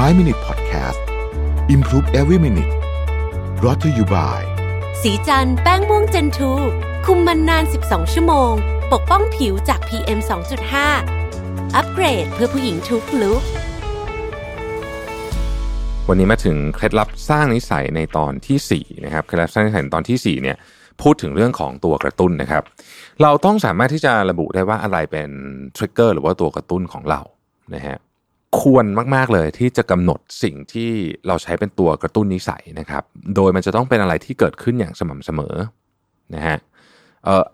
5 Minute Podcast Improve Every Minute Brought to you by สีจันแป้งม่วงเจนทูคุมมันนาน12ชั่วโมงปกป้องผิวจาก PM 2.5 อัปเกรดเพื่อผู้หญิงทุกลุควันนี้มาถึงเคล็ดลับสร้างนิสัยในตอนที่4นะครับเคล็ดลับสร้างนิสัยในตอนที่4เนี่ยพูดถึงเรื่องของตัวกระตุ้นนะครับเราต้องสามารถที่จะระบุได้ว่าอะไรเป็นทริกเกอร์หรือว่าตัวกระตุ้นของเรานะฮะควรมากๆเลยที่จะกำหนดสิ่งที่เราใช้เป็นตัวกระตุ้นนิสัยนะครับโดยมันจะต้องเป็นอะไรที่เกิดขึ้นอย่างสม่ำเสมอนะฮะ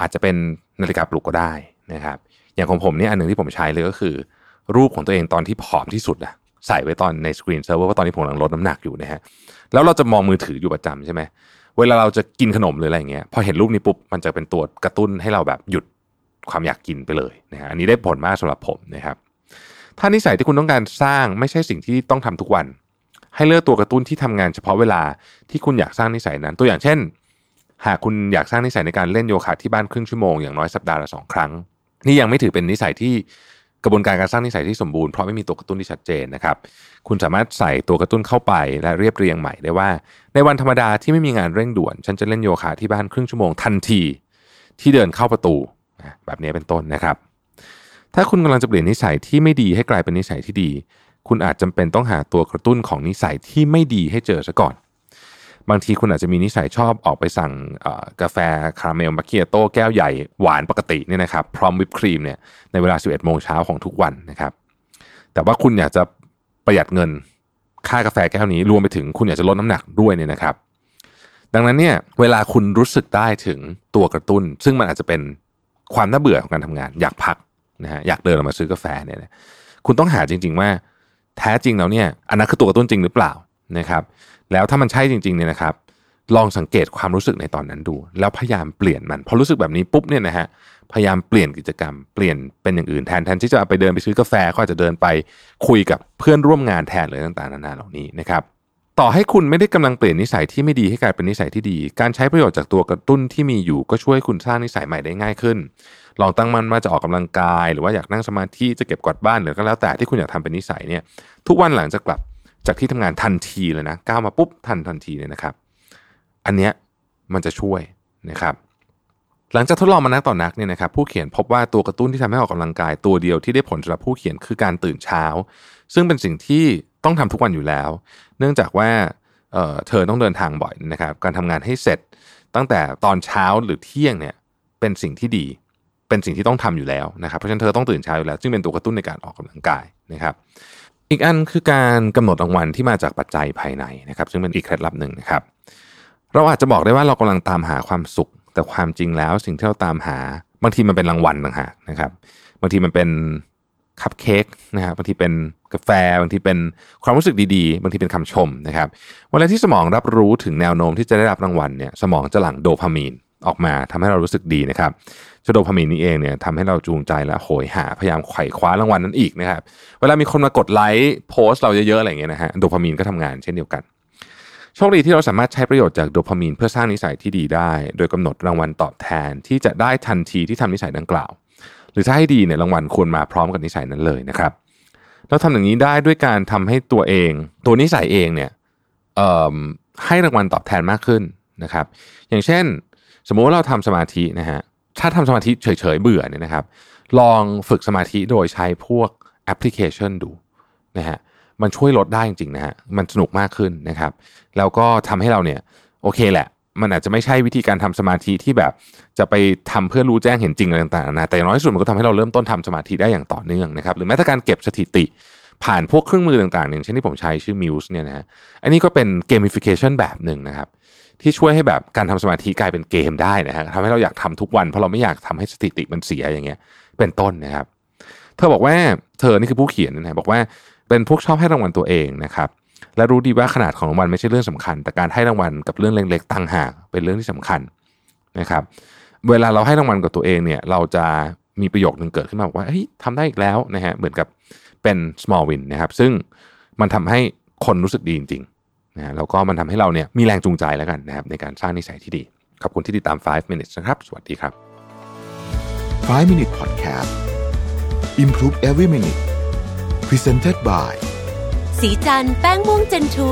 อาจจะเป็นนาฬิกาปลุกก็ได้นะครับอย่างของผมเนี่ยอันนึงที่ผมใช้เลยก็คือรูปของตัวเองตอนที่ผอมที่สุดอะใส่ไว้ตอนในสกรีนเซิร์ฟเวอร์ว่าตอนนี้ผมกำลังลดน้ำหนักอยู่นะฮะแล้วเราจะมองมือถืออยู่ประจำใช่ไหมเวลาเราจะกินขนมหรืออะไรอย่างเงี้ยพอเห็นรูปนี้ปุ๊บมันจะเป็นตัวกระตุ้นให้เราแบบหยุดความอยากกินไปเลยนะฮะอันนี้ได้ผลมากสำหรับผมนะครับถ้านิสัยที่คุณต้องการสร้างไม่ใช่สิ่งที่ต้องทำทุกวันให้เลือกตัวกระตุ้นที่ทำงานเฉพาะเวลาที่คุณอยากสร้างนิสัยนั้นตัวอย่างเช่นหากคุณอยากสร้างนิสัยในการเล่นโยคะที่บ้านครึ่งชั่วโมงอย่างน้อยสัปดาห์ละ2 ครั้งนี่ยังไม่ถือเป็นนิสัยที่กระบวนการการสร้างนิสัยที่สมบูรณ์เพราะไม่มีตัวกระตุ้นที่ชัดเจนนะครับคุณสามารถใส่ตัวกระตุ้นเข้าไปและเรียบเรียงใหม่ได้ว่าในวันธรรมดาที่ไม่มีงานเร่งด่วนฉันจะเล่นโยคะที่บ้านครึ่งชั่วโมงทันทีที่เดินเข้าประตูแบบนี้เป็นต้นนะครับถ้าคุณกำลังจะเปลี่ยนนิสัยที่ไม่ดีให้กลายเป็นนิสัยที่ดีคุณอาจจำเป็นต้องหาตัวกระตุ้นของนิสัยที่ไม่ดีให้เจอซะก่อนบางทีคุณอาจจะมีนิสัยชอบออกไปสั่งกาแฟคาราเมลมาเคียโต้แก้วใหญ่หวานปกติเนี่ยนะครับพร้อมวิปครีมเนี่ยในเวลา 11 โมงเช้าของทุกวันนะครับแต่ว่าคุณอยากจะประหยัดเงินค่ากาแฟแก้วนี้รวมไปถึงคุณอยากจะลดน้ำหนักด้วยเนี่ยนะครับดังนั้นเนี่ยเวลาคุณรู้สึกได้ถึงตัวกระตุ้นซึ่งมันอาจจะเป็นความน่าเบื่อของการทำงานอยากพักนะฮะอยากเดินออกมาซื้อกาแฟเนี่ยคุณต้องหาจริงๆว่าแท้จริงแล้วเนี่ยอันนั้นคือตัวกระตุ้นจริงหรือเปล่านะครับแล้วถ้ามันใช่จริงๆเนี่ยนะครับลองสังเกตความรู้สึกในตอนนั้นดูแล้วพยายามเปลี่ยนมันพอรู้สึกแบบนี้ปุ๊บเนี่ยนะฮะพยายามเปลี่ยนกิจกรรมเปลี่ยนเป็นอย่างอื่นแทนที่จะไปเดินไปซื้อกาแฟก็อาจจะเดินไปคุยกับเพื่อนร่วมงานแทนเลยต่างๆนานาเหล่านี้นะครับต่อให้คุณไม่ได้กำลังเปลี่ยนนิสัยที่ไม่ดีให้กลายเป็นนิสัยที่ดีการใช้ประโยชน์จากตัวกระตุ้นที่มีอยู่ก็ช่วยคุณสร้างนิสัยใหม่ได้ง่ายขึ้นลองตั้งมั่นว่าจะออกกำลังกายหรือว่าอยากนั่งสมาธิจะเก็บกวาดบ้านหรือก็แล้วแต่ที่คุณอยากทำเป็นนิสัยเนี่ยทุกวันหลังจากกลับจากที่ทำงานทันทีเลยนะก้าวมาปุ๊บทันทีเนี่ยนะครับอันเนี้ยมันจะช่วยนะครับหลังจากทดลองมานักต่อนักเนี่ยนะครับผู้เขียนพบว่าตัวกระตุ้นที่ทำให้ออกกำลังกายตัวเดียวที่ได้ผลสำหรับผู้เขียนคือการตื่นเช้าซึ่งเป็นสิ่งที่ต้องทำทุกวันอยู่แล้วเนื่องจากว่าเธอต้องเดินทางบ่อยนะครับการทำงานให้เสร็จตั้งแต่ตอนเช้าหรือเที่ยงเนี่ยเป็นสิ่งที่ดีเป็นสิ่งที่ต้องทำอยู่แล้วนะครับเพราะฉะนั้นเธอต้องตื่นเช้าอยู่แล้วซึ่งเป็นตัวกระตุ้นในการออกกำลังกายนะครับอีกอันคือการกำหนดรางวัลที่มาจากปัจจัยภายในนะครับซึ่งเป็นอีกเคล็ดลับหนึ่งนะครับเราอาจจะบอกได้ว่าเรากำลังตามหาความสุขแต่ความจริงแล้วสิ่งที่เราตามหาบางทีมันเป็นรางวัลต่างหากนะครับบางทีมันเป็นคัพเค้กนะครับบางทีเป็นกาแฟบางทีเป็นความรู้สึกดีๆบางทีเป็นคำชมนะครับเวลาที่สมองรับรู้ถึงแนวโน้มที่จะได้รับรางวัลเนี่ยสมองจะหลั่งโดพามีนออกมาทำให้เรารู้สึกดีนะครับเจ้าโดพามีนนี้เองเนี่ยทำให้เราจูงใจและโหยหาพยายามไขว่คว้ารางวัลนั้นอีกนะครับเวลามีคนมากดไลค์โพสต์เราเยอะๆอะไรอย่างเงี้ยนะฮะโดพามีนก็ทำงานเช่นเดียวกันโชคดีที่เราสามารถใช้ประโยชน์จากโดพามีนเพื่อสร้างนิสัยที่ดีได้โดยกำหนดรางวัลตอบแทนที่จะได้ทันทีที่ทำนิสัยดังกล่าวหรือถ้าให้ดีเนี่ยรางวัลควรมาพร้อมกับนิสัยนั้นเลยนะครับแล้วทำอย่างนี้ได้ด้วยการทำให้ตัวนิสัยเองเนี่ยให้รางวัลตอบแทนมากขึ้นนะครับอย่างเช่นสมมุติว่าเราทำสมาธินะฮะถ้าทำสมาธิเฉยๆเบื่อเนี่ยนะครับลองฝึกสมาธิโดยใช้พวกแอปพลิเคชันดูนะฮะมันช่วยลดได้จริงๆนะฮะมันสนุกมากขึ้นนะครับแล้วก็ทำให้เราเนี่ยโอเคแหละมันอาจจะไม่ใช่วิธีการทำสมาธิที่แบบจะไปทำเพื่อรู้แจ้งเห็นจริงอะไรต่างๆนะแต่อย่างน้อยสุดมันก็ทำให้เราเริ่มต้นทำสมาธิได้อย่างต่อเนื่องนะครับหรือแม้แต่การเก็บสถิติผ่านพวกเครื่องมือต่างๆอย่างเช่นที่ผมใช้ชื่อ Muse เนี่ยนะฮะอันนี้ก็เป็นเกมฟิเคชันแบบนึงนะครับที่ช่วยให้แบบการทำสมาธิกลายเป็นเกมได้นะฮะทำให้เราอยากทำทุกวันเพราะเราไม่อยากทำให้สถิติมันเสียอย่างเงี้ยเป็นต้นนะครับเธอบอกว่าเธอนี่คือผู้เขียนนะบอกว่าเป็นพวกชอบให้รางวัลตัวเองนะครับและรู้ดีว่าขนาดของรางวัลไม่ใช่เรื่องสำคัญแต่การให้รางวัลกับเรื่องเล็กๆต่างหากเป็นเรื่องที่สำคัญนะครับเวลาเราให้รางวัลกับตัวเองเนี่ยเราจะมีประโยคนึงเกิดขึ้นมาบอกว่าเฮ้ยทำได้อีกแล้วนะฮะเหมือนกับเป็น small win นะครับซึ่งมันทำให้คนรู้สึกดีจริงนะแล้วก็มันทำให้เราเนี่ยมีแรงจูงใจแล้วกันนะครับในการสร้างนิสัยที่ดีขอบคุณที่ติดตาม 5 Minutes นะครับสวัสดีครับ 5 Minute Podcast Improve Every Minute Presented by สีจันแป้งม่วงเจนทู